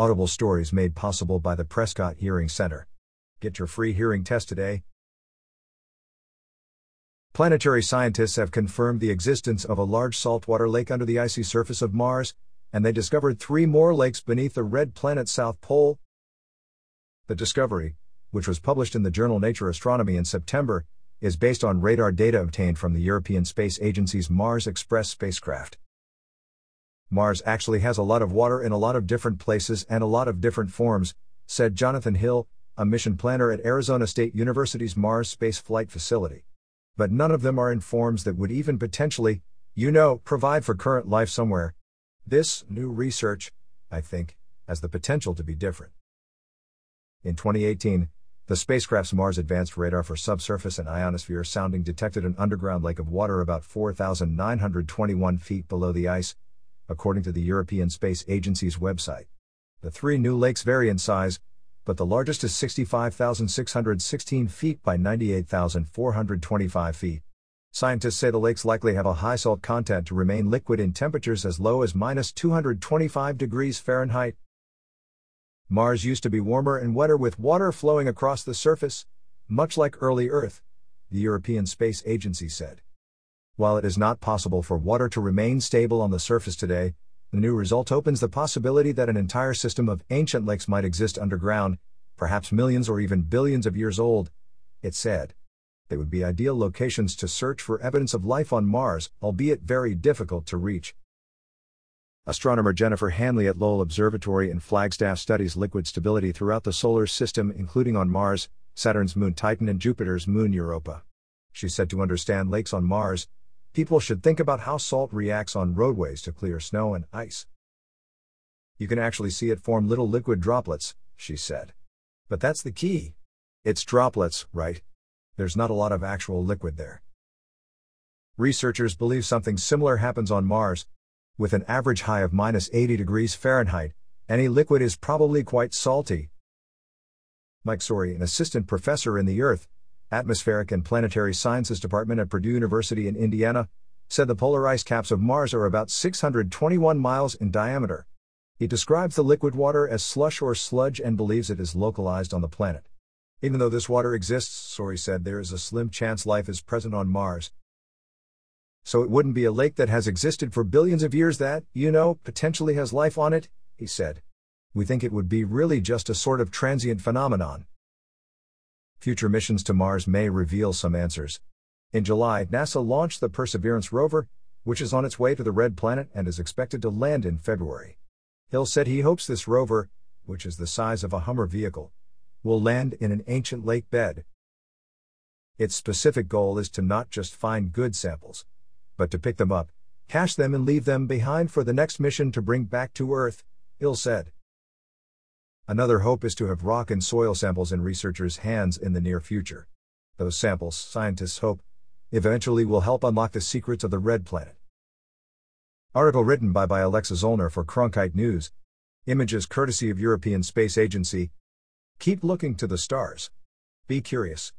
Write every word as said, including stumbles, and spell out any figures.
Audible stories made possible by the Prescott Hearing Center. Get your free hearing test today. Planetary scientists have confirmed the existence of a large saltwater lake under the icy surface of Mars, and they discovered three more lakes beneath the red planet's south pole. The discovery, which was published in the journal Nature Astronomy in September, is based on radar data obtained from the European Space Agency's Mars Express spacecraft. Mars actually has a lot of water in a lot of different places and a lot of different forms, said Jonathan Hill, a mission planner at Arizona State University's Mars Space Flight Facility. But none of them are in forms that would even potentially, you know, provide for current life somewhere. This new research, I think, has the potential to be different. In twenty eighteen, the spacecraft's Mars Advanced Radar for Subsurface and Ionosphere Sounding detected an underground lake of water about four thousand nine hundred twenty-one feet below the ice, according to the European Space Agency's website. The three new lakes vary in size, but the largest is sixty-five thousand six hundred sixteen feet by ninety-eight thousand four hundred twenty-five feet. Scientists say the lakes likely have a high salt content to remain liquid in temperatures as low as minus two hundred twenty-five degrees Fahrenheit. Mars used to be warmer and wetter with water flowing across the surface, much like early Earth, the European Space Agency said. While it is not possible for water to remain stable on the surface today, the new result opens the possibility that an entire system of ancient lakes might exist underground, perhaps millions or even billions of years old, it said. They would be ideal locations to search for evidence of life on Mars, albeit very difficult to reach. Astronomer Jennifer Hanley at Lowell Observatory in Flagstaff studies liquid stability throughout the solar system, including on Mars, Saturn's moon Titan, and Jupiter's moon Europa. She said to understand lakes on Mars, people should think about how salt reacts on roadways to clear snow and ice. You can actually see it form little liquid droplets, she said. But that's the key. It's droplets, right? There's not a lot of actual liquid there. Researchers believe something similar happens on Mars. With an average high of minus eighty degrees Fahrenheit, any liquid is probably quite salty. Mike Sori, an assistant professor in the Earth, Atmospheric and Planetary Sciences Department at Purdue University in Indiana, said the polar ice caps of Mars are about six hundred twenty-one miles in diameter. He describes the liquid water as slush or sludge and believes it is localized on the planet. Even though this water exists, Sori said, there is a slim chance life is present on Mars. So it wouldn't be a lake that has existed for billions of years that, you know, potentially has life on it, he said. We think it would be really just a sort of transient phenomenon. Future missions to Mars may reveal some answers. In July, NASA launched the Perseverance rover, which is on its way to the red planet and is expected to land in February. Hill said he hopes this rover, which is the size of a Hummer vehicle, will land in an ancient lake bed. Its specific goal is to not just find good samples, but to pick them up, cache them, and leave them behind for the next mission to bring back to Earth, Hill said. Another hope is to have rock and soil samples in researchers' hands in the near future. Those samples, scientists hope, eventually will help unlock the secrets of the red planet. Article written by, by Alexa Zollner for Cronkite News. Images courtesy of European Space Agency. Keep looking to the stars. Be curious.